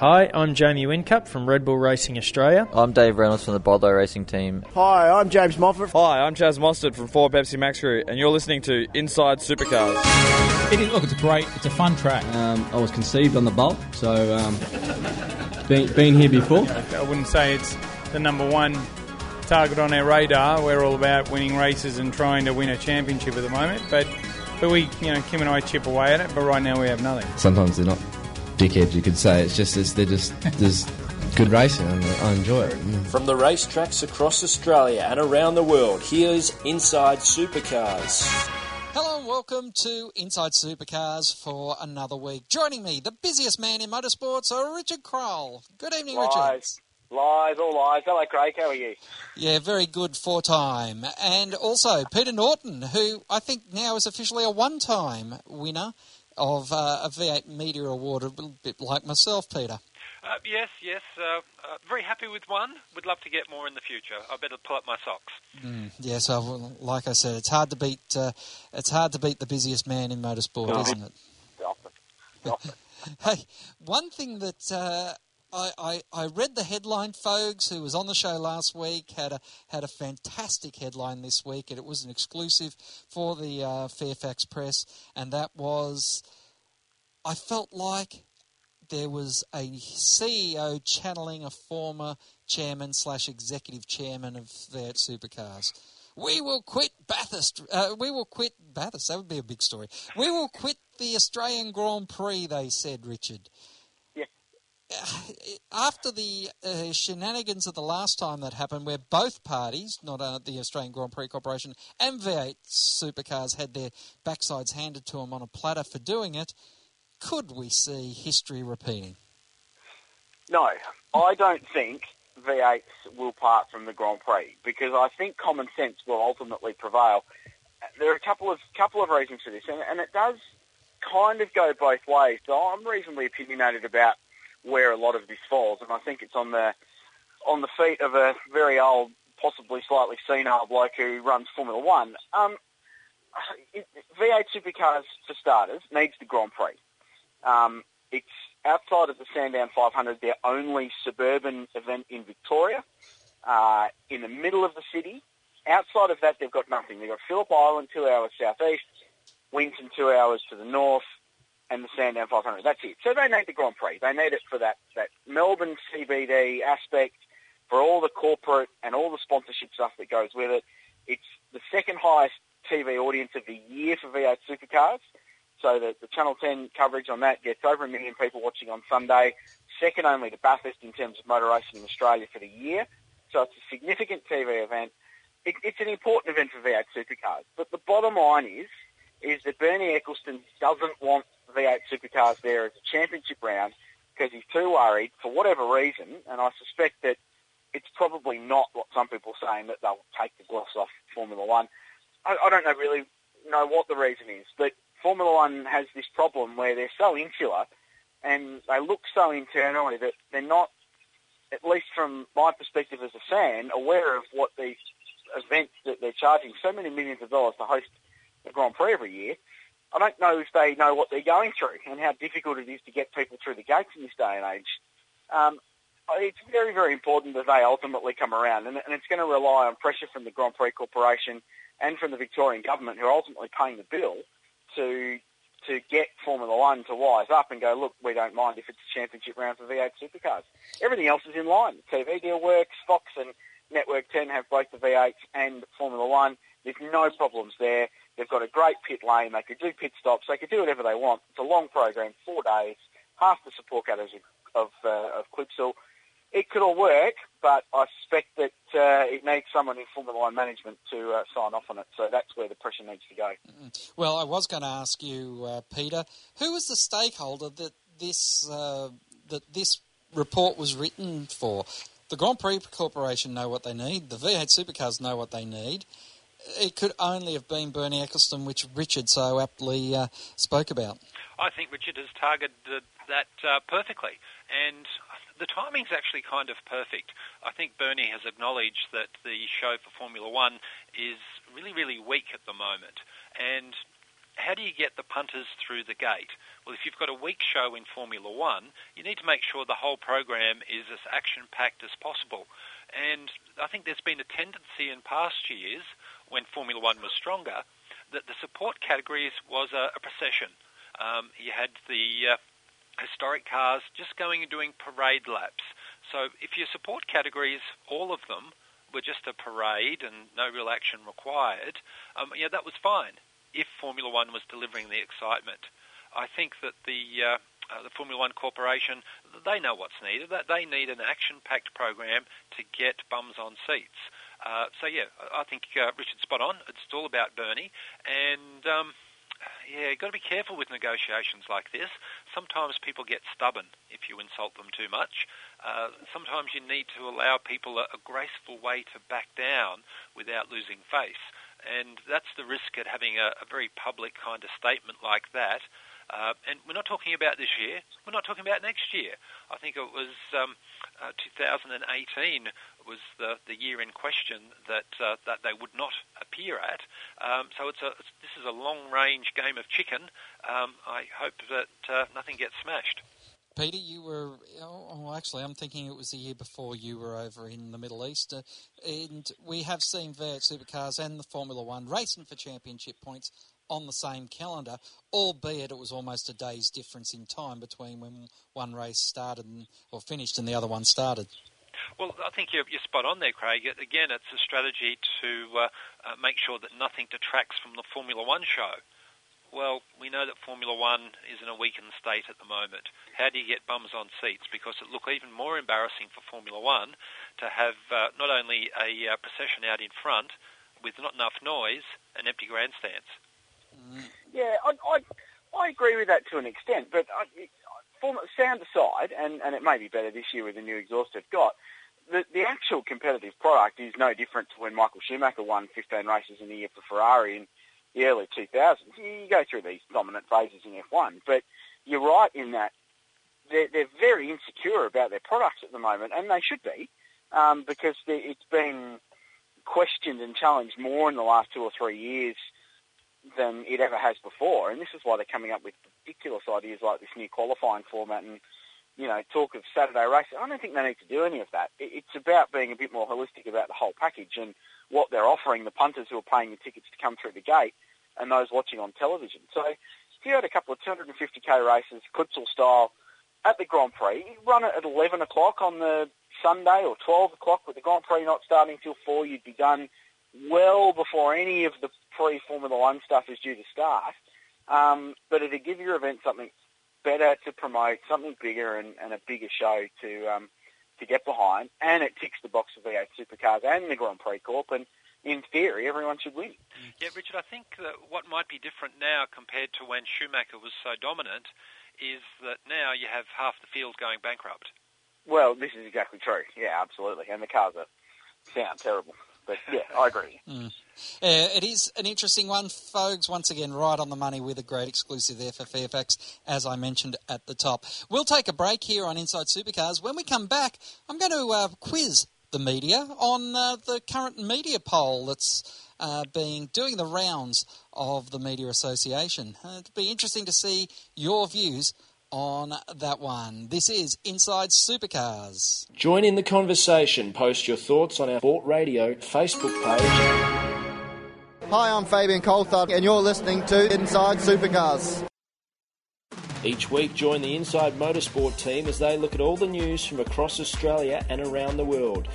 Hi, I'm Jamie Whincup from Red Bull Racing Australia. I'm Dave Reynolds from the Prodrive Racing Team. Hi, I'm James Moffat. Hi, I'm Chaz Mostard from 4 Pepsi Max Crew, and you're listening to Inside Supercars. It's great. It's a fun track. I was conceived on the Bulk, so been here before. I wouldn't say it's the number one target on our radar. We're all about winning races and trying to win a championship at the moment, but we, Kim and I chip away at it. But right now we have nothing. Sometimes they're not dickheads, you could say. There's good racing and I enjoy it. Mm. From the racetracks across Australia and around the world, here's Inside Supercars. Hello and welcome to Inside Supercars for another week. Joining me, the busiest man in motorsports, Richard Kroll. Good evening, Richard. Live, all live. Hello, Craig. How are you? Yeah, very good four-time. And also Peter Norton, who I think now is officially a one-time winner of a V8 Media Award, a little bit like myself, Peter. Yes. Very happy with one. Would love to get more in the future. I better pull up my socks. Mm, yes, like I said, it's hard to beat. It's hard to beat the busiest man in motorsport, isn't it? Stop it. Hey, one thing that I read the headline. Fogues, who was on the show last week, had a fantastic headline this week, and it was an exclusive for the Fairfax Press, and that was, I felt like there was a CEO channeling a former chairman/executive chairman of V8 Supercars. We will quit Bathurst. That would be a big story. We will quit the Australian Grand Prix, they said, Richard. After the shenanigans of the last time that happened, where both parties, not the Australian Grand Prix Corporation and V8 Supercars, had their backsides handed to them on a platter for doing it, could we see history repeating? No, I don't think V8s will part from the Grand Prix, because I think common sense will ultimately prevail. There are a couple of reasons for this, and it does kind of go both ways. So I'm reasonably opinionated about where a lot of this falls, and I think it's on the feet of a very old, possibly slightly senile bloke who runs Formula One. V8 Supercars, for starters, needs the Grand Prix. It's outside of the Sandown 500, their only suburban event in Victoria, in the middle of the city. Outside of that, they've got nothing. They've got Phillip Island, 2 hours southeast, Winton, 2 hours to the north, and the Sandown 500. That's it. So they need the Grand Prix. They need it for that Melbourne CBD aspect, for all the corporate and all the sponsorship stuff that goes with it. It's the second highest TV audience of the year for V8 Supercars. So the Channel 10 coverage on that gets over 1 million people watching on Sunday, second only to Bathurst in terms of motor racing in Australia for the year. So it's a significant TV event. It's an important event for V8 Supercars. But the bottom line is that Bernie Ecclestone doesn't want V8 Supercars there as a championship round because he's too worried, for whatever reason, and I suspect that it's probably not what some people are saying, that they'll take the gloss off Formula One. I don't really know what the reason is, but Formula One has this problem where they're so insular and they look so internally that they're not, at least from my perspective as a fan, aware of what these events that they're charging so many millions of dollars to host the Grand Prix every year. I don't know if they know what they're going through and how difficult it is to get people through the gates in this day and age. It's very, very important that they ultimately come around, and it's going to rely on pressure from the Grand Prix Corporation and from the Victorian government, who are ultimately paying the bill, to get Formula One to wise up and go, look, we don't mind if it's a championship round for V8 Supercars. Everything else is in line. TV deal works. Fox and Network 10 have both the V8s and Formula One. There's no problems there. They've got a great pit lane. They could do pit stops. They could do whatever they want. It's a long program, 4 days, half the support gathers of Clipsal. It could all work, but I suspect that it needs someone in Formula One management to sign off on it. So that's where the pressure needs to go. Well, I was going to ask you, Peter, who was the stakeholder that this report was written for? The Grand Prix Corporation know what they need. The V8 Supercars know what they need. It could only have been Bernie Ecclestone, which Richard so aptly spoke about. I think Richard has targeted that perfectly, and the timing's actually kind of perfect. I think Bernie has acknowledged that the show for Formula One is really, really weak at the moment, and how do you get the punters through the gate? Well, if you've got a weak show in Formula One, you need to make sure the whole program is as action-packed as possible. And I think there's been a tendency in past years, when Formula One was stronger, that the support categories was a procession. You had the historic cars just going and doing parade laps. So if your support categories, all of them, were just a parade and no real action required, that was fine if Formula One was delivering the excitement. I think that the Formula One Corporation, they know what's needed. They need an action-packed program to get bums on seats. I think Richard's spot on. It's all about Bernie. And, you've got to be careful with negotiations like this. Sometimes people get stubborn if you insult them too much. Sometimes you need to allow people a graceful way to back down without losing face. And that's the risk at having a very public kind of statement like that. And we're not talking about this year. We're not talking about next year. I think it was 2018 was the year in question that they would not appear at. This is a long-range game of chicken. I hope that nothing gets smashed. Peter, you were... Oh, actually, I'm thinking it was the year before you were over in the Middle East. And we have seen V8 Supercars and the Formula One racing for championship points on the same calendar, albeit it was almost a day's difference in time between when one race started or finished and the other one started. Well, I think you're spot on there, Craig. Again, it's a strategy to make sure that nothing detracts from the Formula One show. Well, we know that Formula One is in a weakened state at the moment. How do you get bums on seats? Because it looked even more embarrassing for Formula One to have not only a procession out in front with not enough noise and empty grandstands. Yeah, I agree with that to an extent, but sound aside, and it may be better this year with the new exhaust they've got, the actual competitive product is no different to when Michael Schumacher won 15 races in a year for Ferrari in the early 2000s. You go through these dominant phases in F1, but you're right in that they're very insecure about their products at the moment, and they should be, because it's been questioned and challenged more in the last 2 or 3 years than it ever has before, and this is why they're coming up with ridiculous ideas like this new qualifying format and, talk of Saturday racing. I don't think they need to do any of that. It's about being a bit more holistic about the whole package and what they're offering the punters who are paying the tickets to come through the gate and those watching on television. So if you had a couple of 250k races, Clipsal style, at the Grand Prix, run it at 11 o'clock on the Sunday or 12 o'clock, with the Grand Prix not starting till 4, you'd be done well before any of the pre-Formula One stuff is due to start. But it'll give your event something better to promote, something bigger and a bigger show to get behind. And it ticks the box of V8 Supercars and the Grand Prix Corp. And in theory, everyone should win. Yeah, Richard, I think that what might be different now compared to when Schumacher was so dominant is that now you have half the field going bankrupt. Well, this is exactly true. Yeah, absolutely. And the cars sound terrible. But, yeah, I agree. It is an interesting one, folks. Once again, right on the money with a great exclusive there for Fairfax, as I mentioned at the top. We'll take a break here on Inside Supercars. When we come back, I'm going to quiz the media on the current media poll that's doing the rounds of the Media Association. It'll be interesting to see your views on that one. This is Inside Supercars. Join in the conversation. Post your thoughts on our Sport Radio Facebook page. Hi, I'm Fabian Coulthard, and you're listening to Inside Supercars. Each week, join the Inside Motorsport team as they look at all the news from across Australia and around the world.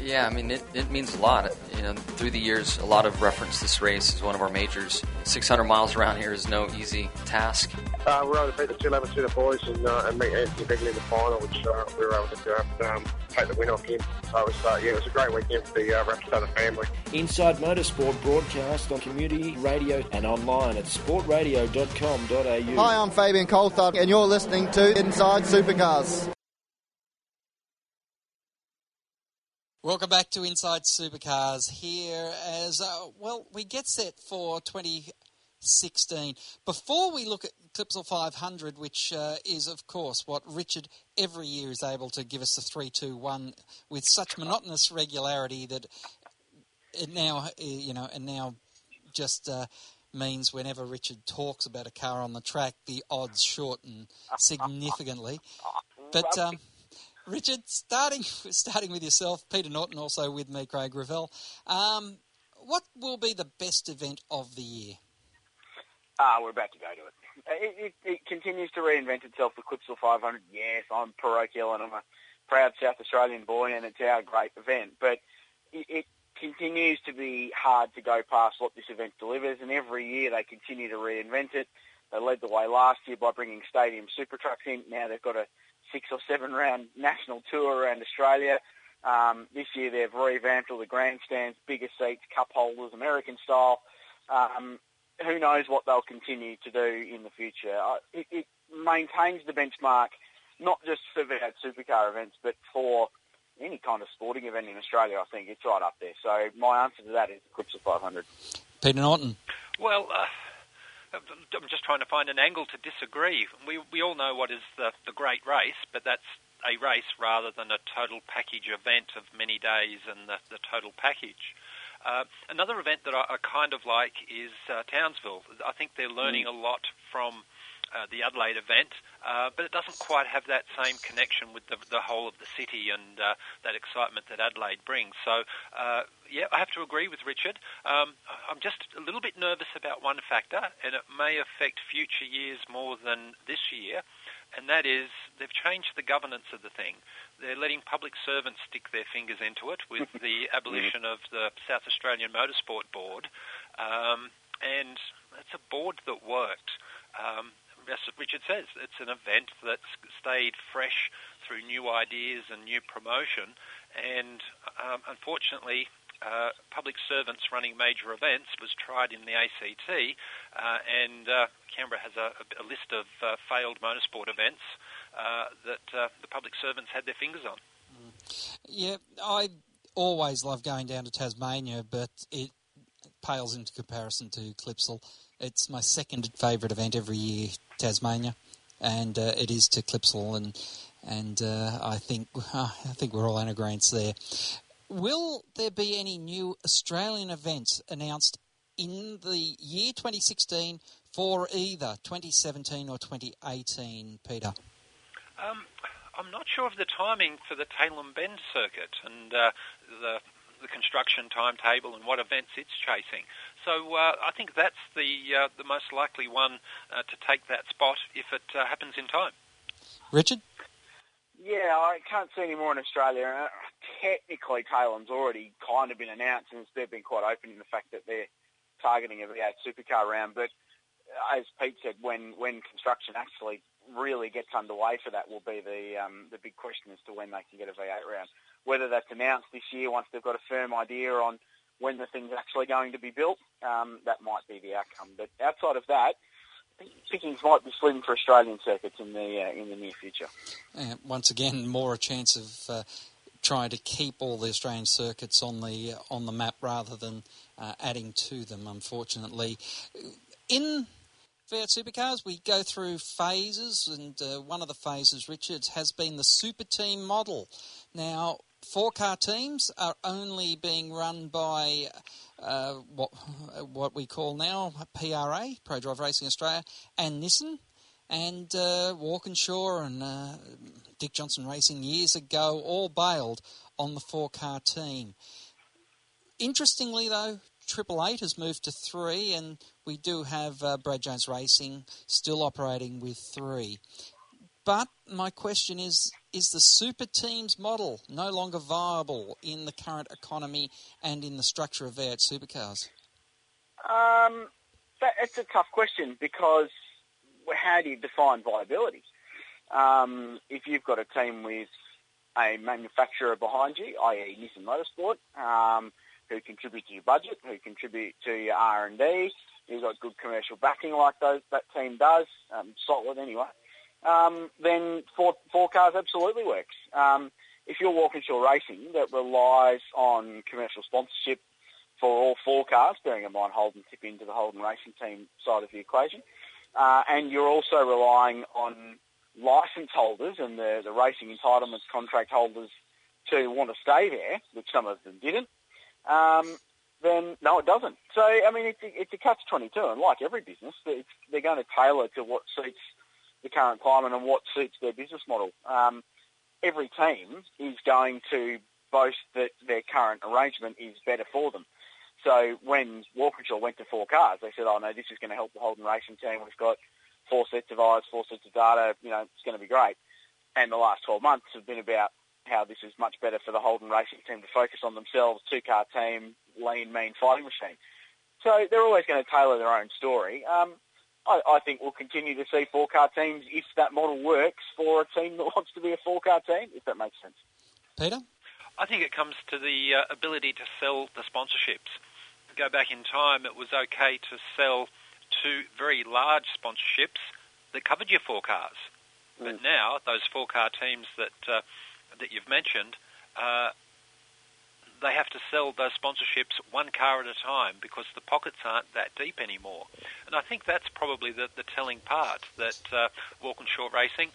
Yeah, I mean, it means a lot. Through the years, a lot of reference this race as one of our majors. 600 miles around here is no easy task. We were able to beat the 211 to the boys and meet Anthony Bigley in the final, which we were able to do after, take the win off him. So it was a great weekend for the Rapstada family. Inside Motorsport broadcast on community radio and online at sportradio.com.au. Hi, I'm Fabian Coulthard, and you're listening to Inside Supercars. Welcome back to Inside Supercars here as, we get set for 2016. Before we look at Clipsal 500, which is, of course, what Richard every year is able to give us the 3-2-1 with such monotonous regularity that it now just means whenever Richard talks about a car on the track, the odds shorten significantly. But Richard, starting with yourself, Peter Norton also with me, Craig Revell, what will be the best event of the year? We're about to go to it. It continues to reinvent itself, the Clipsal 500. Yes, I'm parochial and I'm a proud South Australian boy and it's our great event. But it continues to be hard to go past what this event delivers, and every year they continue to reinvent it. They led the way last year by bringing stadium super trucks in. Now they've got a 6 or 7 round national tour around Australia. This year they've revamped all the grandstands, bigger seats, cup holders, American style. Who knows what they'll continue to do in the future. It maintains the benchmark, not just for V8 supercar events, but for any kind of sporting event in Australia. I think it's right up there. So my answer to that is Clipsal 500. Peter Norton. Well, I'm just trying to find an angle to disagree. We all know what is the great race, but that's a race rather than a total package event of many days and the total package. Another event that I kind of like is Townsville. I think they're learning a lot from the Adelaide event, but it doesn't quite have that same connection with the whole of the city and that excitement that Adelaide brings. So, I have to agree with Richard. I'm just a little bit nervous about one factor, and it may affect future years more than this year, and that is they've changed the governance of the thing. They're letting public servants stick their fingers into it with the abolition of the South Australian Motorsport Board, and that's a board that worked. As Richard says, it's an event that's stayed fresh through new ideas and new promotion, and unfortunately public servants running major events was tried in the ACT, and Canberra has a list of failed motorsport events that the public servants had their fingers on. Yeah, I always love going down to Tasmania, but it pales into comparison to Clipsal. It's my second favourite event every year, Tasmania, and it is to Clipsal, and I think we're all in agreement there. Will there be any new Australian events announced in the year 2016 for either 2017 or 2018, Peter? I'm not sure of the timing for the Tail and Bend circuit and the construction timetable and what events it's chasing. So I think that's the most likely one to take that spot if it happens in time. Richard? Yeah, I can't see any more in Australia. Technically, Tailum's already kind of been announced, and they've been quite open in the fact that they're targeting a V8 supercar round. But as Pete said, when construction actually really gets underway for that will be the big question as to when they can get a V8 round. Whether that's announced this year, once they've got a firm idea on when the thing's actually going to be built, that might be the outcome. But outside of that, pickings might be slim for Australian circuits in the near future. And once again, more a chance of trying to keep all the Australian circuits on the map rather than adding to them. Unfortunately, in V8 Supercars, we go through phases, and one of the phases, Richard, has been the super team model. Now, 4-car teams are only being run by what we call now PRA, Prodrive Racing Australia, and Nissan, and Walkinshaw and Dick Johnson Racing years ago all bailed on the 4-car team. Interestingly, though, Triple Eight has moved to 3, and we do have Brad Jones Racing still operating with 3. But my question is the super teams model no longer viable in the current economy and in the structure of V8 supercars? That's a tough question, because how do you define viability? If you've got a team with a manufacturer behind you, i.e. Nissan Motorsport, who contribute to your budget, who contribute to your R&D, you've got good commercial backing like that team does, solid anyway, then 4-cars absolutely works. If you're Walkinshaw Racing that relies on commercial sponsorship for all 4 cars, bearing in mind Holden tip into the Holden Racing Team side of the equation, and you're also relying on licence holders and the racing entitlements contract holders to want to stay there, which some of them didn't, then no, it doesn't. So, I mean, it's a catch-22, and like every business, they're going to tailor to what suits the current climate and what suits their business model. Every team is going to boast that their current arrangement is better for them. So when Walkinshaw went to four cars, they said, oh, no, this is going to help the Holden Racing Team. We've got four sets of eyes, four sets of data. You know, it's going to be great. And the last 12 months have been about how this is much better for the Holden Racing Team to focus on themselves, two-car team, lean, mean fighting machine. So they're always going to tailor their own story. I think we'll continue to see four-car teams if that model works for a team that wants to be a four-car team, if that makes sense. Peter? I think it comes to the ability to sell the sponsorships. Go back in time, it was okay to sell two very large sponsorships that covered your four cars. But now, those four-car teams that you've mentioned, they have to sell those sponsorships one car at a time because the pockets aren't that deep anymore. And I think that's probably the telling part, that Walkinshaw Racing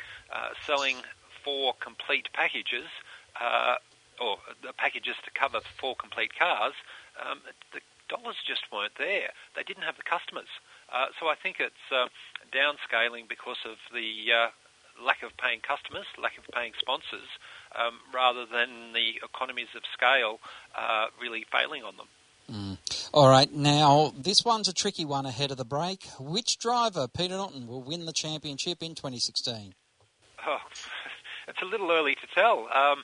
selling four complete packages, or the packages to cover four complete cars, the dollars just weren't there. They didn't have the customers. So I think it's downscaling because of the lack of paying customers, lack of paying sponsors, rather than the economies of scale really failing on them. All right, now, this one's a tricky one ahead of the break. Which driver, Peter Norton, will win the championship in 2016? Oh, it's a little early to tell. I'm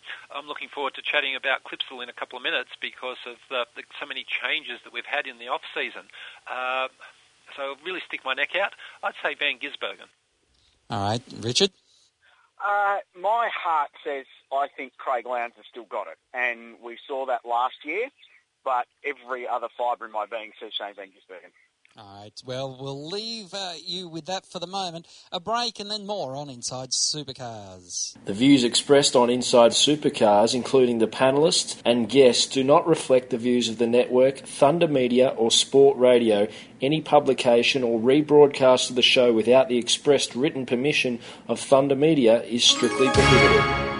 looking forward to chatting about Clipsal in a couple of minutes because of the so many changes that we've had in the off-season. So I'll really stick my neck out. I'd say Van Gisbergen. All right, Richard? My heart says I think Craig Lowndes has still got it, and we saw that last year, but every other fibre in my being says Shane Van Gisbergen. All right, well, we'll leave you with that for the moment. A break and then more on Inside Supercars. The views expressed on Inside Supercars, including the panellists and guests, do not reflect the views of the network, Thunder Media or Sport Radio. Any publication or rebroadcast of the show without the expressed written permission of Thunder Media is strictly prohibited.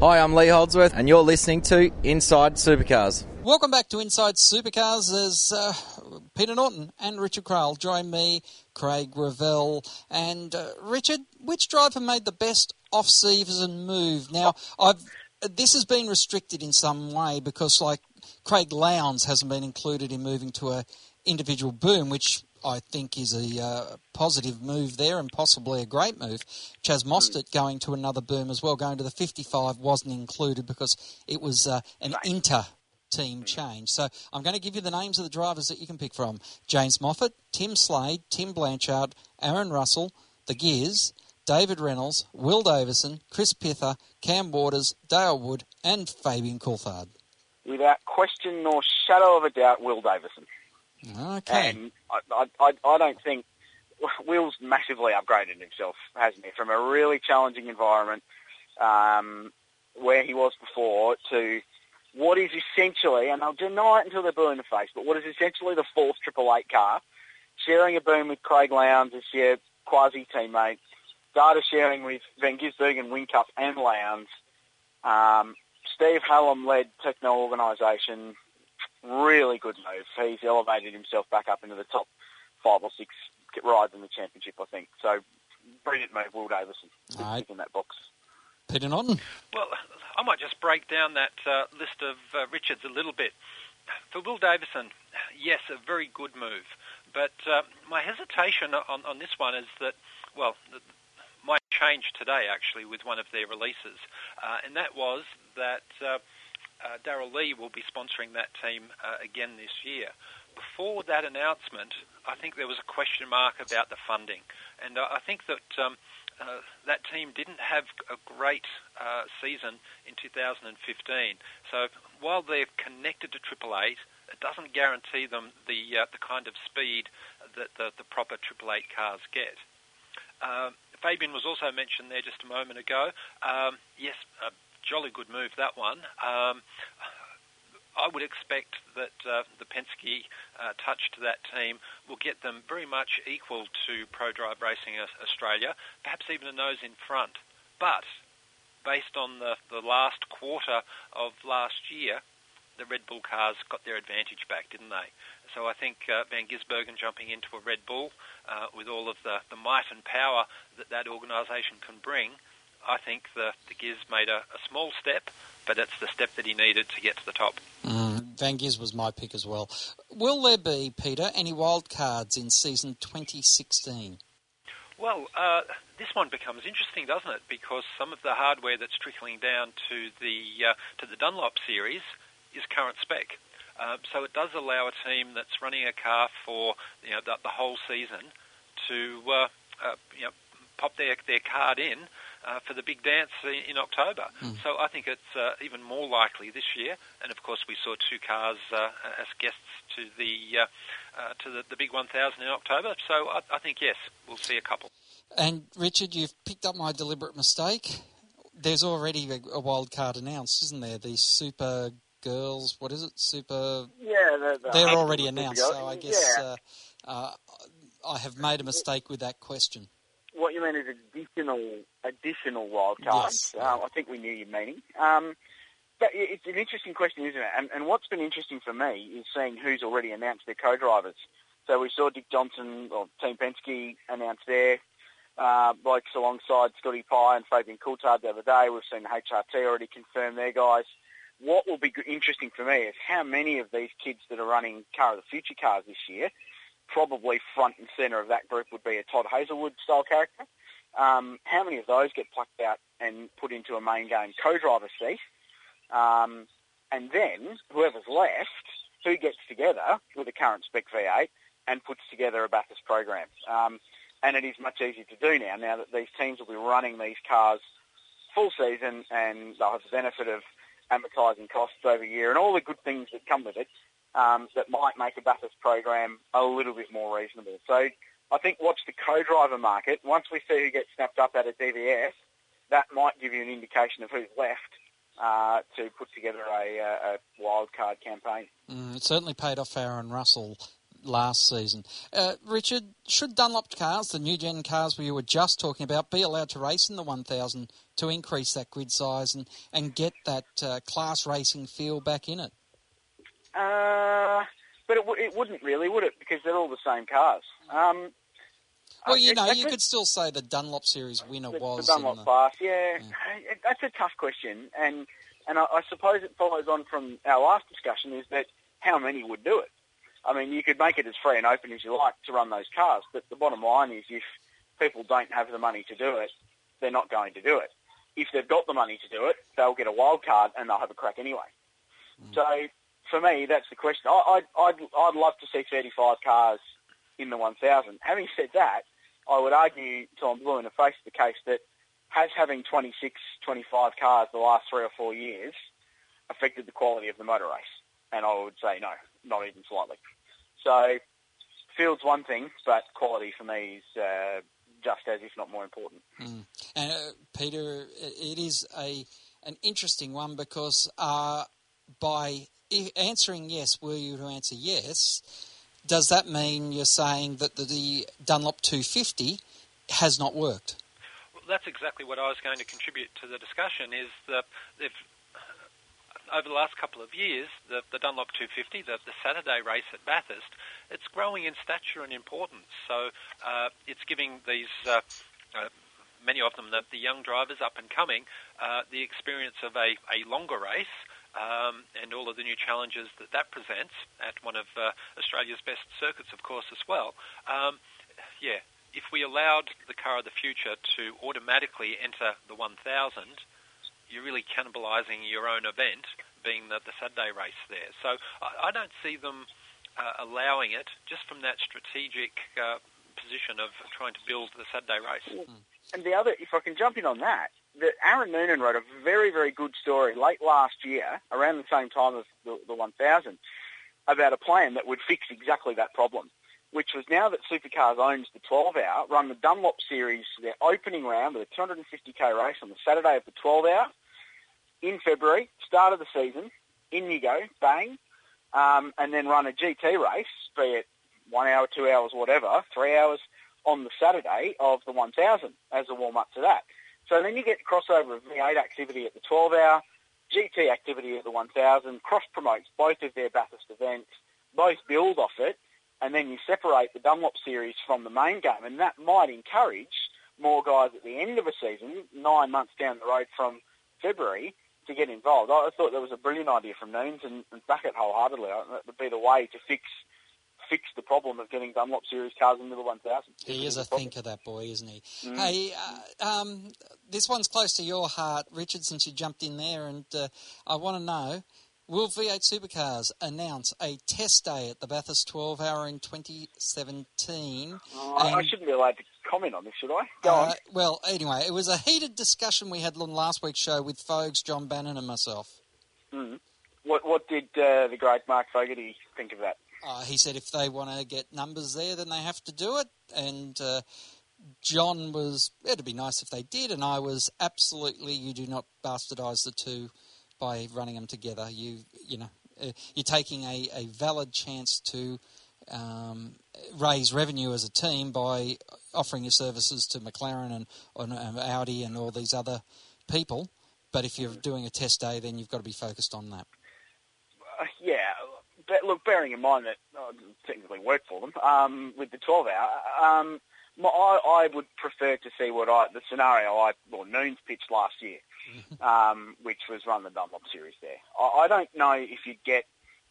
Hi, I'm Lee Holdsworth, and you're listening to Inside Supercars. Welcome back to Inside Supercars as Peter Norton and Richard Crowell join me, Craig Revell. And Richard, which driver made the best off-season move? Now, this has been restricted in some way because, like, Craig Lowndes hasn't been included in moving to an individual boom, which I think is a positive move there and possibly a great move. Chas Mostert going to another boom as well, going to the 55 wasn't included because it was an inter-team change. So I'm going to give you the names of the drivers that you can pick from. James Moffat, Tim Slade, Tim Blanchard, Aaren Russell, The Gears, David Reynolds, Will Davison, Chris Pither, Cam Waters, Dale Wood and Fabian Coulthard. Without question nor shadow of a doubt, Will Davison. Okay. And I don't think Will's massively upgraded himself, hasn't he? From a really challenging environment where he was before to what is essentially, and I'll deny it until they're blue in the face, but what is essentially the fourth Triple Eight car, sharing a boom with Craig Lowndes as your quasi-teammate, data sharing with Van Gisbergen, Whincup and Lowndes, Steve Hallam-led techno organisation. Really good move. He's elevated himself back up into the top five or six rides in the championship, I think. So, brilliant move, Will Davison. All right. In that box. Peter Norton? Well, I might just break down that list of Richards a little bit. For Will Davison, yes, a very good move. But my hesitation on this one is that, well, my change today, actually, with one of their releases, and that was that... Darryl Lee will be sponsoring that team again this year. Before that announcement, I think there was a question mark about the funding. And I think that that team didn't have a great season in 2015. So while they're connected to Triple Eight it doesn't guarantee them the kind of speed that the proper Triple Eight cars get. Fabian was also mentioned there just a moment ago. Yes, a jolly good move, that one. I would expect that the Penske touch to that team will get them very much equal to Prodrive Racing Australia, perhaps even a nose in front. But based on the last quarter of last year, the Red Bull cars got their advantage back, didn't they? So I think Van Gisbergen jumping into a Red Bull with all of the might and power that that organisation can bring, I think the Giz made a small step, but it's the step that he needed to get to the top. Van Gisbergen was my pick as well. Will there be, Peter, any wild cards in season 2016? Well, this one becomes interesting, doesn't it? Because some of the hardware that's trickling down to the Dunlop series is current spec. So it does allow a team that's running a car for the whole season to pop their card in for the big dance in October. So I think it's even more likely this year. And of course, we saw two cars as guests to the big 1,000 in October. So I think yes, we'll see a couple. And Richard, you've picked up my deliberate mistake. There's already a wild card announced, isn't there? The Super Girls, what is it? Super? Yeah, they're already announced. So I guess I have made a mistake with that question. What you mean is additional wild cards. Yes. I think we knew your meaning. But it's an interesting question, isn't it? And what's been interesting for me is seeing who's already announced their co-drivers. So we saw Dick Johnson or Team Penske announce their blokes alongside Scotty Pye and Fabian Coulthard the other day. We've seen HRT already confirm their guys. What will be interesting for me is how many of these kids that are running Car of the Future cars this year. Probably front and centre of that group would be a Todd Hazelwood-style character. How many of those get plucked out and put into a main game co-driver seat? And then whoever's left, who gets together with a current spec V8 and puts together a Bathurst program? And it is much easier to do now that these teams will be running these cars full season and they'll have the benefit of amortising costs over a year and all the good things that come with it. That might make a Bathurst program a little bit more reasonable. So I think watch the co-driver market. Once we see who gets snapped up out of DVS, that might give you an indication of who's left to put together a wildcard campaign. It certainly paid off Aaren Russell last season. Richard, should Dunlop cars, the new-gen cars we were just talking about, be allowed to race in the 1,000 to increase that grid size and get that class racing feel back in it? But it wouldn't really, would it? Because they're all the same cars. Well, you could still say the Dunlop Series winner was the Dunlop class. Yeah, that's a tough question, and I suppose it follows on from our last discussion: is that how many would do it? I mean, you could make it as free and open as you like to run those cars, but the bottom line is, if people don't have the money to do it, they're not going to do it. If they've got the money to do it, they'll get a wild card and they'll have a crack anyway. So. For me, that's the question. I'd love to see 35 cars in the 1,000. Having said that, I would argue, till I'm blue in the face, the case that has having 26, 25 cars the last 3 or 4 years affected the quality of the motor race? And I would say no, not even slightly. So field's one thing, but quality for me is just as, if not more important. And Peter, it is an interesting one because by answering yes, were you to answer yes, does that mean you're saying that the Dunlop 250 has not worked? Well, that's exactly what I was going to contribute to the discussion, is that over the last couple of years, the Dunlop 250, the Saturday race at Bathurst, it's growing in stature and importance. So it's giving these, many of them, the young drivers up and coming, the experience of a longer race, and all of the new challenges that presents at one of Australia's best circuits, of course, as well. If we allowed the Car of the Future to automatically enter the 1,000, you're really cannibalising your own event, being the Saturday race there. So I don't see them allowing it just from that strategic position of trying to build the Saturday race. And the other, if I can jump in on that, that Aaron Noonan wrote a very, very good story late last year, around the same time as the 1,000, about a plan that would fix exactly that problem, which was now that Supercars owns the 12-hour, run the Dunlop Series, their opening round with a 250k race on the Saturday of the 12-hour in February, start of the season, in you go, bang, and then run a GT race, be it 1 hour, 2 hours, whatever, 3 hours on the Saturday of the 1000 as a warm-up to that. So then you get crossover of V8 activity at the 12-hour, GT activity at the 1000, cross-promotes both of their Bathurst events, both build off it, and then you separate the Dunlop Series from the main game, and that might encourage more guys at the end of a season, 9 months down the road from February, to get involved. I thought that was a brilliant idea from Noons, and back it wholeheartedly. That would be the way to fix the problem of getting Dunlop Series cars into the 1000. He is a thinker, that boy, isn't he? Mm. Hey, this one's close to your heart, Richard, since you jumped in there, and I want to know, will V8 Supercars announce a test day at the Bathurst 12-hour in 2017? I shouldn't be allowed to comment on this, should I? Go on. Well, anyway, it was a heated discussion we had on last week's show with Fogues, John Bannon and myself. Mm. What did the great Mark Fogarty think of that? He said if they want to get numbers there, then they have to do it. And John was, it'd be nice if they did. And I was absolutely, you do not bastardise the two by running them together. You're taking a valid chance to raise revenue as a team by offering your services to McLaren and Audi and all these other people. But if you're doing a test day, then you've got to be focused on that. Yeah. But look, bearing in mind that I technically work for them with the 12-hour, I would prefer to see the scenario Noons pitched last year, which was run the Dunlop Series there. I don't know if you'd get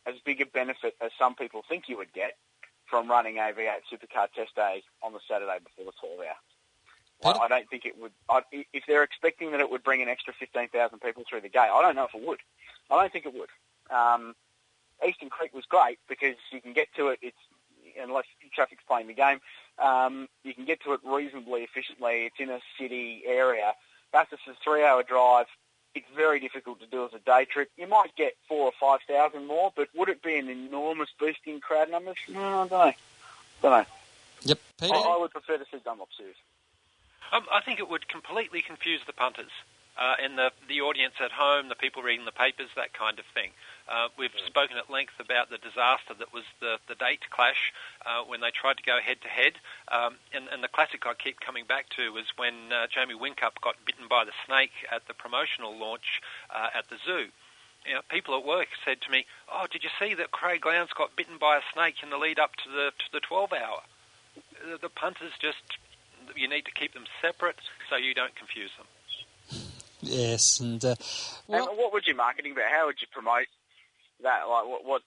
as big a benefit as some people think you would get from running a V8 Supercar test day on the Saturday before the 12-hour. I don't think it would. If they're expecting that it would bring an extra 15,000 people through the gate, I don't know if it would. I don't think it would. Eastern Creek was great because you can get to it, unless traffic's playing the game, you can get to it reasonably efficiently. It's in a city area. Bathurst is a 3-hour drive. It's very difficult to do as a day trip. You might get 4,000 or 5,000 more, but would it be an enormous boost in crowd numbers? No, I don't know. Yep. Peter? I would prefer to see Dunlop Series. I think it would completely confuse the punters. And the audience at home, the people reading the papers, that kind of thing. We've spoken at length about the disaster that was the date clash when they tried to go head-to-head. And the classic I keep coming back to was when Jamie Whincup got bitten by the snake at the promotional launch at the zoo. You know, people at work said to me, "Oh, did you see that Craig Lowndes got bitten by a snake in the lead-up to the 12-hour? The punters you need to keep them separate so you don't confuse them. Yes, and what would your marketing about? How would you promote that? Like, what?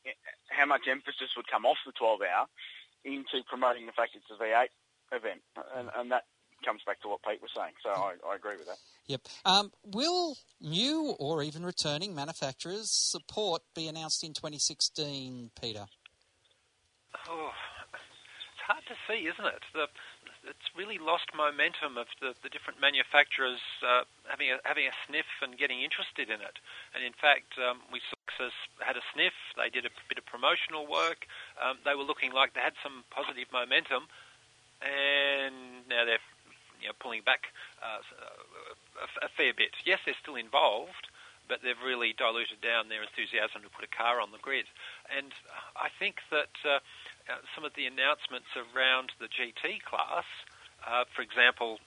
How much emphasis would come off the 12-hour into promoting the fact it's a V8 event? And that comes back to what Pete was saying. So I agree with that. Yep. Will new or even returning manufacturers' support be announced in 2016, Peter? Oh, it's hard to see, isn't it? It's really lost momentum of the different manufacturers having a sniff and getting interested in it. And in fact, we saw Lexus had a sniff. They did a bit of promotional work. They were looking like they had some positive momentum, and now they're pulling back a fair bit. Yes, they're still involved, but they've really diluted down their enthusiasm to put a car on the grid. And I think that some of the announcements around the GT class, for example,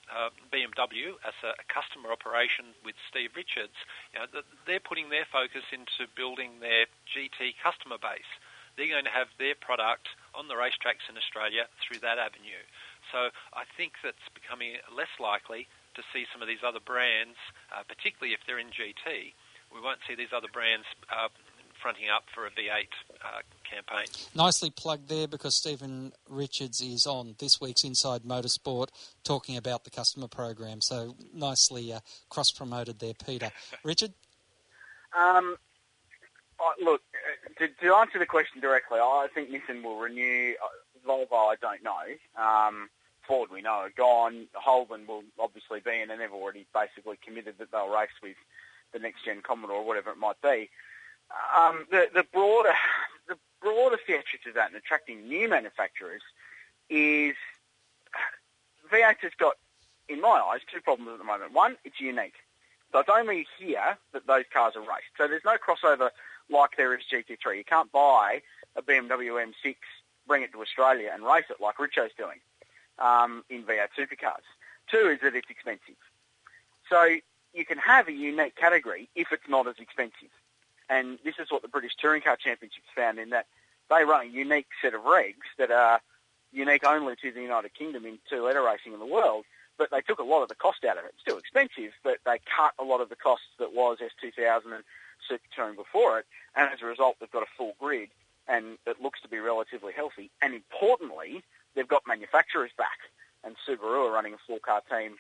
BMW as a customer operation with Steve Richards, they're putting their focus into building their GT customer base. They're going to have their product on the racetracks in Australia through that avenue. So I think that's becoming less likely to see some of these other brands, particularly if they're in GT. We won't see these other brands fronting up for a V8 campaign. Nicely plugged there, because Stephen Richards is on this week's Inside Motorsport talking about the customer program. So nicely cross-promoted there, Peter. Richard? Look, to answer the question directly, I think Nissan will renew. Volvo, I don't know. Ford, we know, are gone. Holden will obviously be in, and they've already basically committed that they'll race with the next-gen Commodore or whatever it might be. The broader the broader feature to that and attracting new manufacturers is V8 has got, in my eyes, two problems at the moment. One, it's unique. So it's only here that those cars are raced. So there's no crossover like there is GT3. You can't buy a BMW M6, bring it to Australia and race it like Richo's doing in V8 Supercars. Two is that it's expensive. So you can have a unique category if it's not as expensive. And this is what the British Touring Car Championships found, in that they run a unique set of regs that are unique only to the United Kingdom in two-letter racing in the world, but they took a lot of the cost out of it. It's still expensive, but they cut a lot of the costs that was S2000 and Super Touring before it, and as a result, they've got a full grid, and it looks to be relatively healthy. And importantly, they've got manufacturers back, and Subaru are running a four-car team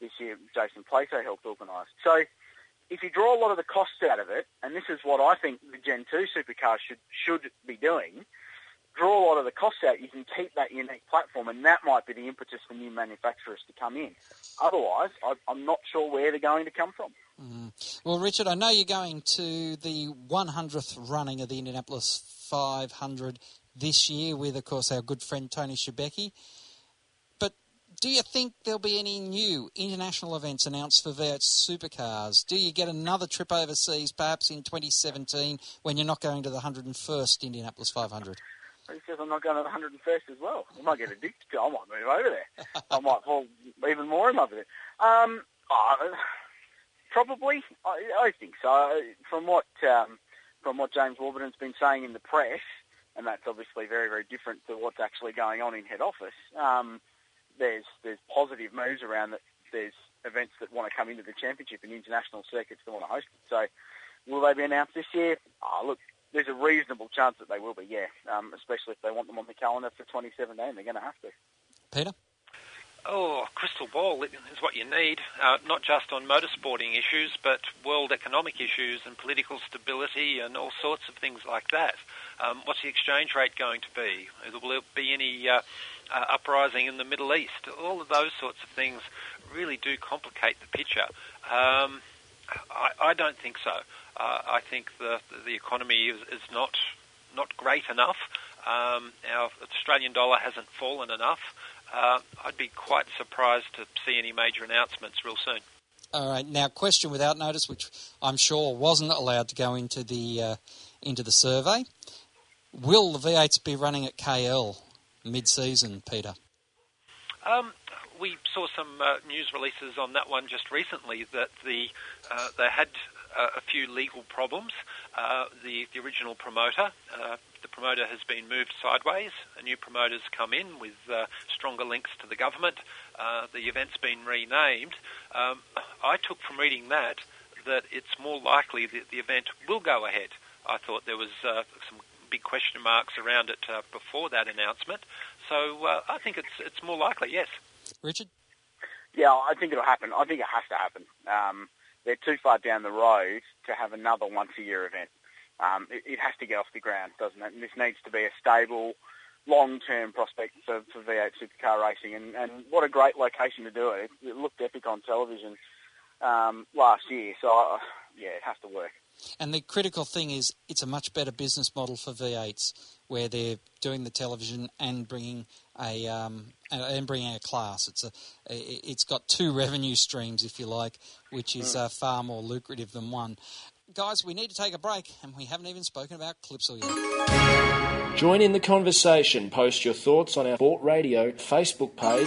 this year. Jason Plato helped organise. So if you draw a lot of the costs out of it, and this is what I think the Gen 2 supercars should be doing, draw a lot of the costs out, you can keep that unique platform, and that might be the impetus for new manufacturers to come in. Otherwise, I'm not sure where they're going to come from. Mm. Well, Richard, I know you're going to the 100th running of the Indianapolis 500 this year with, of course, our good friend Tony Schebecki. But do you think there'll be any new international events announced for V8 Supercars? Do you get another trip overseas, perhaps in 2017, when you're not going to the 101st Indianapolis 500? He says, I'm not going to the 101st as well. I might get addicted to it. I might move over there. I might fall even more in love with it. Probably. I think so. From what James Warburton's been saying in the press, and that's obviously very, very different to what's actually going on in head office, there's positive moves around that. There's events that want to come into the championship and international circuits that want to host it. So will they be announced this year? Look, there's a reasonable chance that they will be, yeah, especially if they want them on the calendar for 2017. They're going to have to. Peter? Oh, crystal ball is what you need, not just on motorsporting issues, but world economic issues and political stability and all sorts of things like that. What's the exchange rate going to be? Will there be any uprising in the Middle East? All of those sorts of things really do complicate the picture. I don't think so. I think the economy is not great enough. Our Australian dollar hasn't fallen enough. I'd be quite surprised to see any major announcements real soon. All right. Now, question without notice, which I'm sure wasn't allowed to go into the survey. Will the V8s be running at KL mid-season, Peter? We saw some news releases on that one just recently that they had a few legal problems. The original promoter, the promoter has been moved sideways. A new promoter's come in with stronger links to the government. The event's been renamed. I took from reading that it's more likely that the event will go ahead. I thought there was some big question marks around it before that announcement. So I think it's more likely, yes. Richard? Yeah, I think it'll happen. I think it has to happen. They're too far down the road to have another once-a-year event. It has to get off the ground, doesn't it? And this needs to be a stable, long-term prospect for V8 supercar racing. And what a great location to do it. It looked epic on television last year. So, it has to work. And the critical thing is it's a much better business model for V8s, where they're doing the television and bringing a class. It's got two revenue streams, if you like, which is far more lucrative than one. Guys, we need to take a break, and we haven't even spoken about Clipsal yet. Join in the conversation. Post your thoughts on our Sport Radio Facebook page.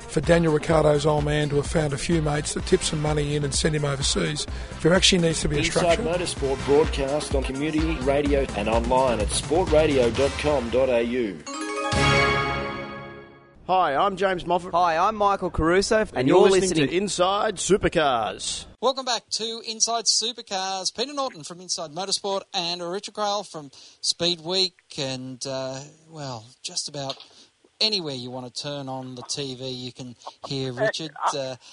For Daniel Ricciardo's old man to have found a few mates that tip some money in and send him overseas, there actually needs to be a structure. Inside Motorsport broadcast on community radio and online at sportradio.com.au. Hi, I'm James Moffat. Hi, I'm Michael Caruso. And you're listening to Inside Supercars. Welcome back to Inside Supercars. Peter Norton from Inside Motorsport and Richard Crail from Speed Week and, just about anywhere you want to turn on the TV, you can hear Richard.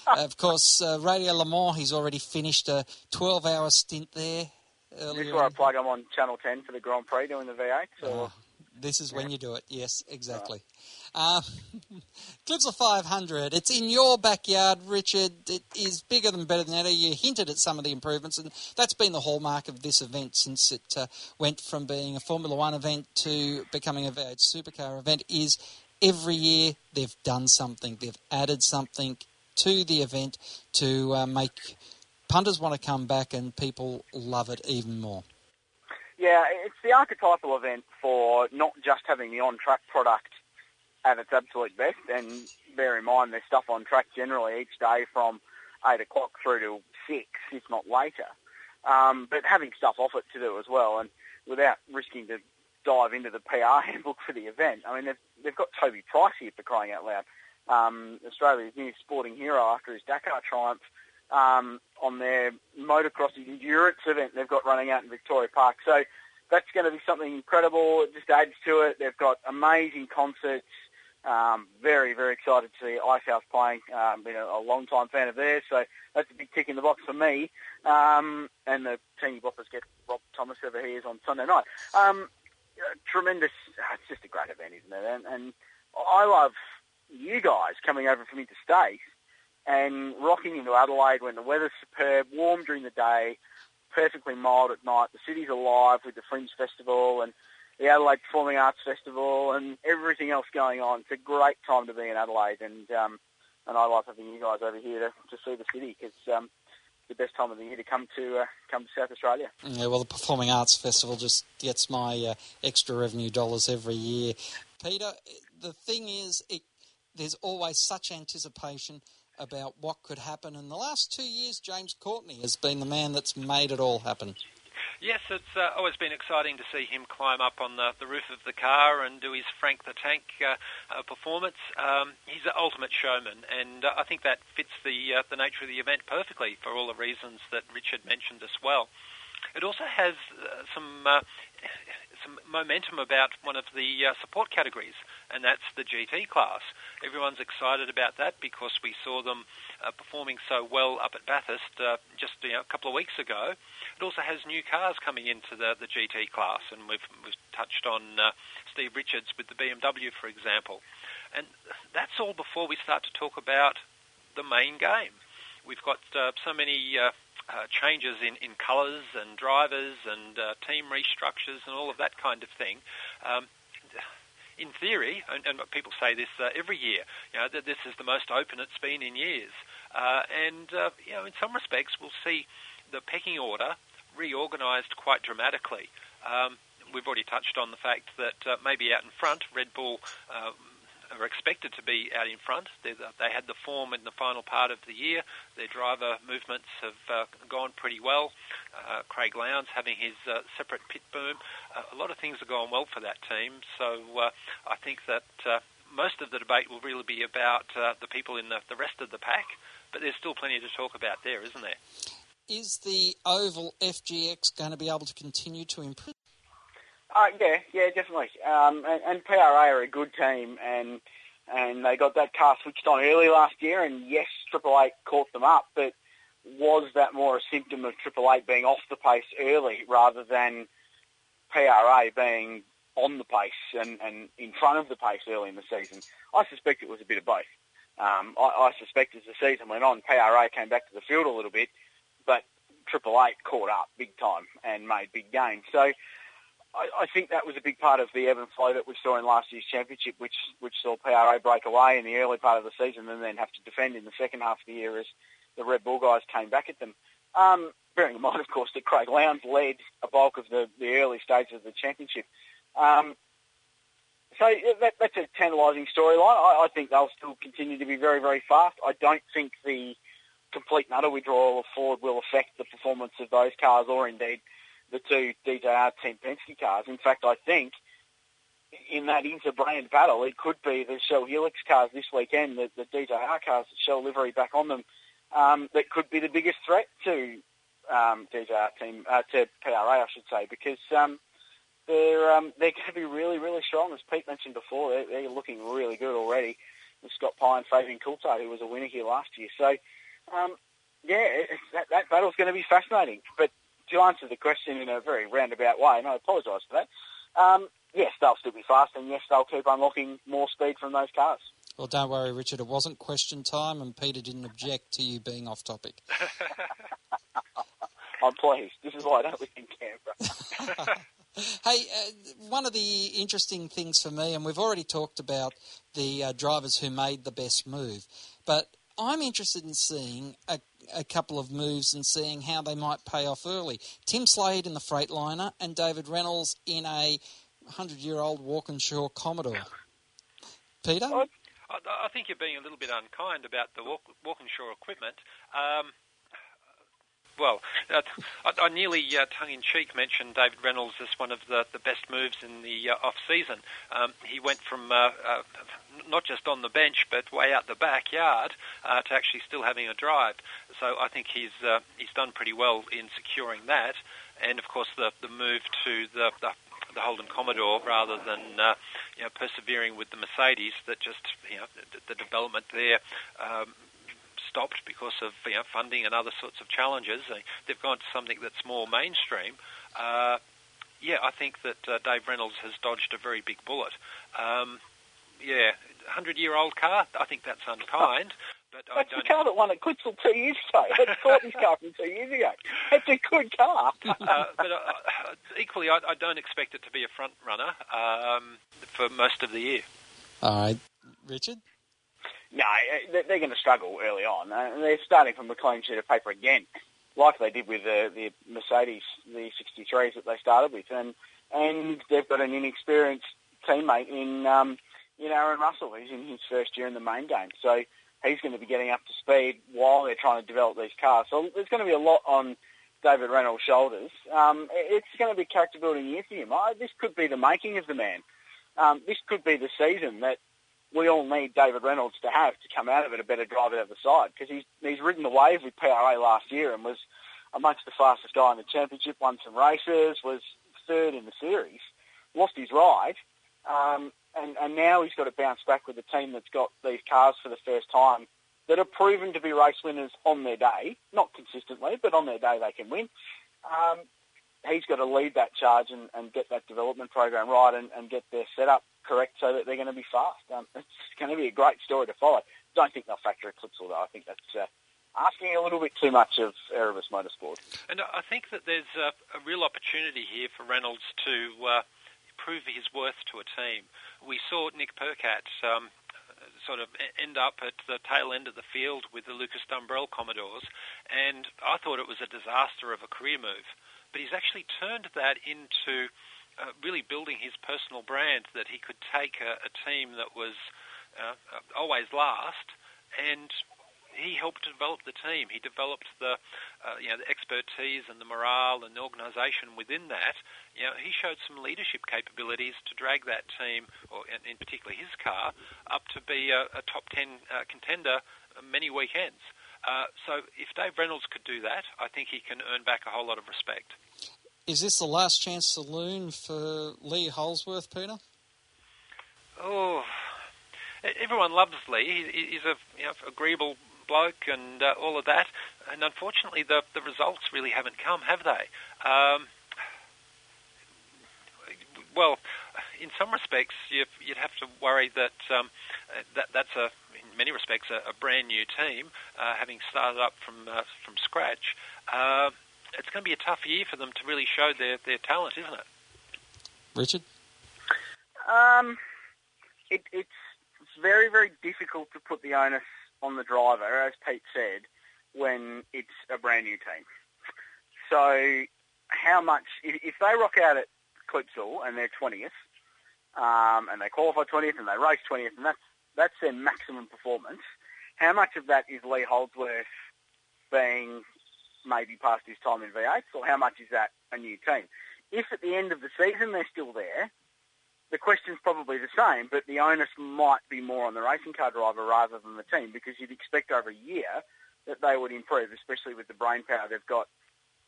Of course, Radio Le Mans, he's already finished a 12-hour stint there. This is where I plug. I'm on Channel 10 for the Grand Prix doing the V8. So. This is when you do it. Yes, exactly. Clipsal 500, it's in your backyard, Richard. It is bigger than better than ever. You hinted at some of the improvements, and that's been the hallmark of this event since it went from being a Formula One event to becoming a V8 supercar event, is every year they've done something. They've added something to the event to make punters want to come back, and people love it even more. Yeah, it's the archetypal event for not just having the on-track product at its absolute best, and bear in mind there's stuff on track generally each day from 8 o'clock through to 6, if not later, but having stuff off it to do as well, and without risking to dive into the PR handbook for the event. I mean, they've got Toby Price here, for crying out loud, Australia's new sporting hero after his Dakar triumph. On their motocross endurance event they've got running out in Victoria Park. So that's going to be something incredible. It just adds to it. They've got amazing concerts. Very, very excited to see Icehouse playing. Been a long-time fan of theirs, so that's a big tick in the box for me. And the teeny boppers get Rob Thomas over here on Sunday night. Tremendous. It's just a great event, isn't it? And I love you guys coming over from interstate and rocking into Adelaide when the weather's superb, warm during the day, perfectly mild at night. The city's alive with the Fringe Festival and the Adelaide Performing Arts Festival and everything else going on. It's a great time to be in Adelaide, and I like having you guys over here to see the city, because the best time of the year to come to South Australia. Yeah, well, the Performing Arts Festival just gets my extra revenue dollars every year. Peter, the thing is, there's always such anticipation about what could happen. In the last 2 years, James Courtney has been the man that's made it all happen. Yes, it's always been exciting to see him climb up on the roof of the car and do his Frank the Tank performance. He's the ultimate showman, and I think that fits the nature of the event perfectly for all the reasons that Richard mentioned as well. It also has some momentum about one of the support categories, and that's the GT class. Everyone's excited about that because we saw them performing so well up at Bathurst a couple of weeks ago. It also has new cars coming into the GT class, and we've touched on Steve Richards with the BMW, for example. And that's all before we start to talk about the main game. We've got so many... changes in colours and drivers and team restructures and all of that kind of thing. In theory, and people say this every year, you know, that this is the most open it's been in years. In some respects, we'll see the pecking order reorganised quite dramatically. We've already touched on the fact that maybe out in front, Red Bull... are expected to be out in front. They had the form in the final part of the year. Their driver movements have gone pretty well. Craig Lowndes having his separate pit boom. A lot of things have gone well for that team. So I think that most of the debate will really be about the people in the rest of the pack, but there's still plenty to talk about there, isn't there? Is the Oval FGX going to be able to continue to improve? Yeah, definitely. And PRA are a good team, and they got that car switched on early last year, and yes, Triple Eight caught them up, but was that more a symptom of Triple Eight being off the pace early rather than PRA being on the pace and in front of the pace early in the season? I suspect it was a bit of both. I suspect as the season went on, PRA came back to the field a little bit, but Triple Eight caught up big time and made big gains. So... I think that was a big part of the ebb and flow that we saw in last year's championship, which saw PRA break away in the early part of the season and then have to defend in the second half of the year as the Red Bull guys came back at them. Bearing in mind, of course, that Craig Lowndes led a bulk of the early stages of the championship. So that's a tantalising storyline. I think they'll still continue to be very, very fast. I don't think the complete and utter withdrawal of Ford will affect the performance of those cars or indeed the two DJR Team Penske cars. In fact, I think in that inter-brand battle, it could be the Shell Helix cars this weekend, the DJR cars, the Shell livery back on them, that could be the biggest threat to DJR Team, to PRA, I should say, because They're going to be really, really strong. As Pete mentioned before, they're looking really good already. With Scott Pye and Fabian Coulthard, who was a winner here last year. So, that battle's going to be fascinating. But to answer the question in a very roundabout way, and I apologise for that, yes, they'll still be fast, and yes, they'll keep unlocking more speed from those cars. Well, don't worry, Richard, it wasn't question time, and Peter didn't object to you being off topic. I'm pleased. This is why I don't live in Canberra. Hey, one of the interesting things for me, and we've already talked about the drivers who made the best move, but I'm interested in seeing a couple of moves and seeing how they might pay off early. Tim Slade in the Freightliner and David Reynolds in a 100-year-old Walkinshaw Commodore. Peter? I think you're being a little bit unkind about the Walkinshaw equipment. I nearly tongue-in-cheek mentioned David Reynolds as one of the best moves in the off-season. He went from not just on the bench but way out the backyard to actually still having a drive. So I think he's done pretty well in securing that. And, of course, the move to the Holden Commodore rather than persevering with the Mercedes, that just the development there... stopped because of funding and other sorts of challenges. They've gone to something that's more mainstream. I think that Dave Reynolds has dodged a very big bullet. 100-year-old car, I think that's unkind. But that's the car that won at Clipsal 2 years ago. That's Courtney's car from 2 years ago. It's a good car. Equally, I don't expect it to be a front runner for most of the year. All right. Richard? No, they're going to struggle early on. They're starting from a clean sheet of paper again, like they did with the Mercedes, the 63s that they started with. And they've got an inexperienced teammate in Aaren Russell, who's in his first year in the main game. So he's going to be getting up to speed while they're trying to develop these cars. So there's going to be a lot on David Reynolds' shoulders. It's going to be a character-building year for him. This could be the making of the man. This could be the season that we all need David Reynolds to have to come out of it a better driver the other side, because he's ridden the wave with PRA last year and was amongst the fastest guy in the championship, won some races, was third in the series, lost his ride, and now he's got to bounce back with a team that's got these cars for the first time that are proven to be race winners on their day, not consistently, but on their day they can win. He's got to lead that charge and get that development program right and get their setup correct so that they're going to be fast. It's going to be a great story to follow. Don't think they'll factor Clipsal, though. I think that's asking a little bit too much of Erebus Motorsport. And I think that there's a real opportunity here for Reynolds to prove his worth to a team. We saw Nick Percat sort of end up at the tail end of the field with the Lucas Dumbrell Commodores, and I thought it was a disaster of a career move. But he's actually turned that into really building his personal brand, that he could take a team that was always last, and he helped develop the team. He developed the expertise and the morale and the organisation within that. He showed some leadership capabilities to drag that team, or in particular his car, up to be a top 10 contender many weekends. So if Dave Reynolds could do that, I think he can earn back a whole lot of respect. Is this the last chance saloon for Lee Holsworth, Peter? Oh, everyone loves Lee. He's a agreeable bloke and all of that. And unfortunately, the results really haven't come, have they? In some respects, you'd have to worry that that's in many respects, a brand new team, having started up from scratch. It's going to be a tough year for them to really show their talent, isn't it? Richard? It's very, very difficult to put the onus on the driver, as Pete said, when it's a brand new team. So how much... If they rock out at Clipsal and they're 20th, and they qualify 20th and they race 20th, and that's their maximum performance, how much of that is Lee Holdsworth being... maybe past his time in V8s, or how much is that a new team? If at the end of the season they're still there, the question's probably the same, but the onus might be more on the racing car driver rather than the team, because you'd expect over a year that they would improve, especially with the brain power they've got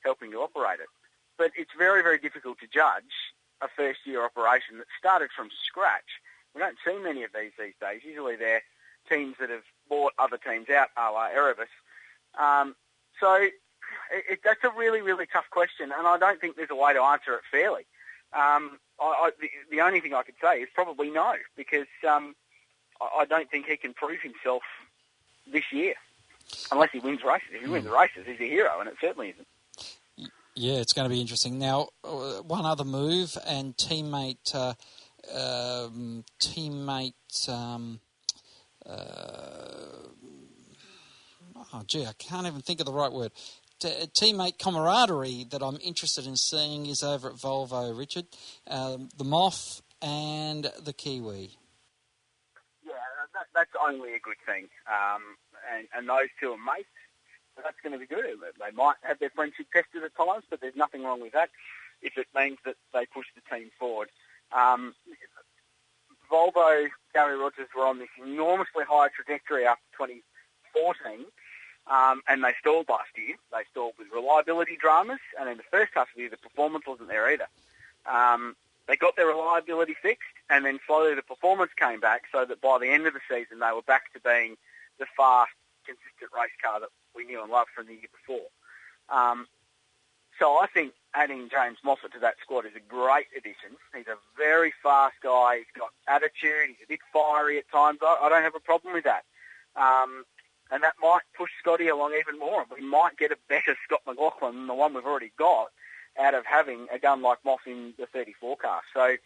helping to operate it. But it's very, very difficult to judge a first-year operation that started from scratch. We don't see many of these days. Usually they're teams that have bought other teams out, a la Erebus. So that's a really, really tough question, and I don't think there's a way to answer it fairly. The only thing I could say is probably no, because I don't think he can prove himself this year, unless he wins races. If he wins races, he's a hero, and it certainly isn't. Yeah, it's going to be interesting. Now, one other move, and I can't even think of the right word. Teammate camaraderie that I'm interested in seeing is over at Volvo, Richard. The Moff and the Kiwi. Yeah, that's only a good thing. And those two are mates. That's going to be good. They might have their friendship tested at times, but there's nothing wrong with that if it means that they push the team forward. Volvo, Gary Rogers were on this enormously high trajectory after 2014, and they stalled last year. They stalled with reliability dramas, and in the first half of the year, the performance wasn't there either. They got their reliability fixed, and then slowly the performance came back so that by the end of the season, they were back to being the fast, consistent race car that we knew and loved from the year before. So I think adding James Moffat to that squad is a great addition. He's a very fast guy. He's got attitude. He's a bit fiery at times. I don't have a problem with that. And that might push Scotty along even more. We might get a better Scott McLaughlin than the one we've already got out of having a gun like Moff in the 34 car. So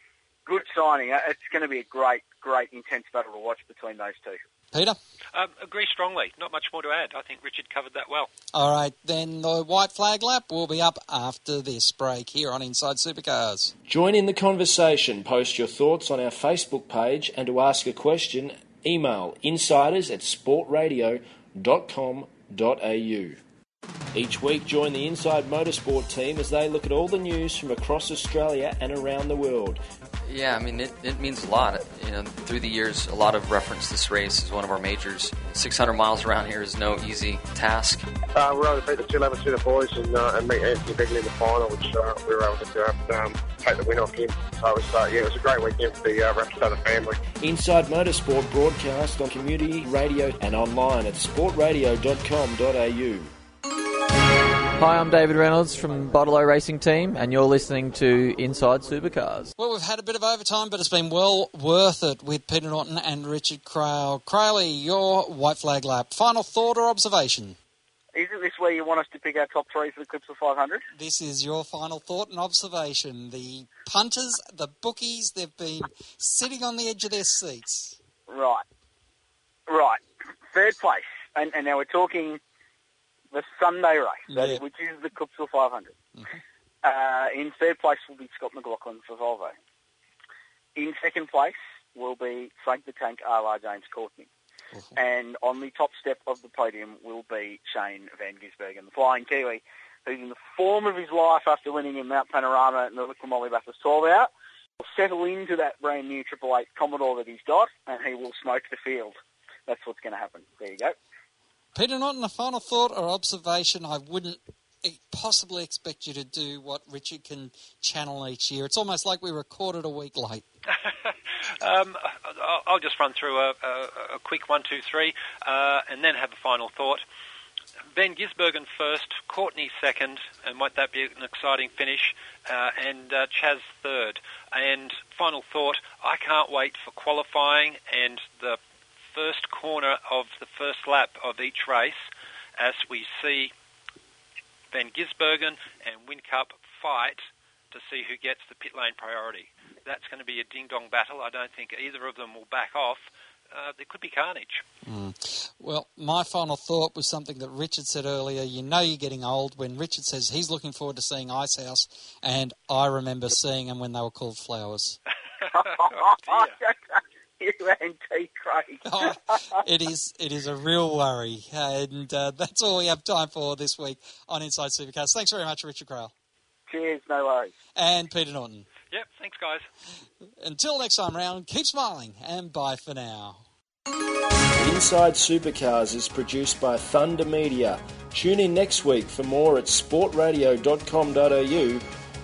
good signing. It's going to be a great, great intense battle to watch between those two. Peter? Agree strongly. Not much more to add. I think Richard covered that well. All right, then the white flag lap will be up after this break here on Inside Supercars. Join in the conversation. Post your thoughts on our Facebook page, and to ask a question, email insiders@sportradio.com.au. Each week, join the Inside Motorsport team as they look at all the news from across Australia and around the world. Yeah, I mean, it means a lot. You know, through the years, a lot of reference this race as one of our majors. 600 miles around here is no easy task. We're able to beat the 211 Tudor boys and meet Anthony Begley in the final, which we were able to do after, take the win off him. So it was a great weekend for the Rapstarter family. Inside Motorsport broadcast on community radio and online at sportradio.com.au. Hi, I'm David Reynolds from Bottle-O Racing Team, and you're listening to Inside Supercars. Well, we've had a bit of overtime, but it's been well worth it with Peter Norton and Richard Crail. Crailey, your white flag lap. Final thought or observation? Isn't this where you want us to pick our top three for the Clipsal 500? This is your final thought and observation. The punters, the bookies, they've been sitting on the edge of their seats. Right. Third place. And now we're talking the Sunday race, which is the Clipsal 500. Mm-hmm. In third place will be Scott McLaughlin for Volvo. In second place will be Frank the Tank, R.R. James Courtney. Mm-hmm. And on the top step of the podium will be Shane Van Gisbergen, the flying Kiwi, who's in the form of his life after winning in Mount Panorama and the Liqui-Moly Bathurst 12-hour. He'll settle into that brand-new Triple Eight Commodore that he's got, and he will smoke the field. That's what's going to happen. There you go. Peter Norton, a final thought or observation. I wouldn't possibly expect you to do what Richard can channel each year. It's almost like we recorded a week late. I'll just run through a quick 1, 2, 3, and then have a final thought. Van Gisbergen first, Courtney second, and might that be an exciting finish, and Chaz third. And final thought, I can't wait for qualifying and the first corner of the first lap of each race as we see Van Gisbergen and Whincup fight to see who gets the pit lane priority. That's going to be a ding-dong battle. I don't think either of them will back off. There could be carnage. Mm. Well, my final thought was something that Richard said earlier. You know you're getting old when Richard says he's looking forward to seeing Icehouse, and I remember seeing them when they were called Flowers. Oh, dear. Craig. Oh, it is a real worry, and that's all we have time for this week on Inside Supercars. Thanks very much, Richard Crail. Cheers, no worries. And Peter Norton. Yep, thanks, guys. Until next time round, keep smiling, and bye for now. Inside Supercars is produced by Thunder Media. Tune in next week for more at sportradio.com.au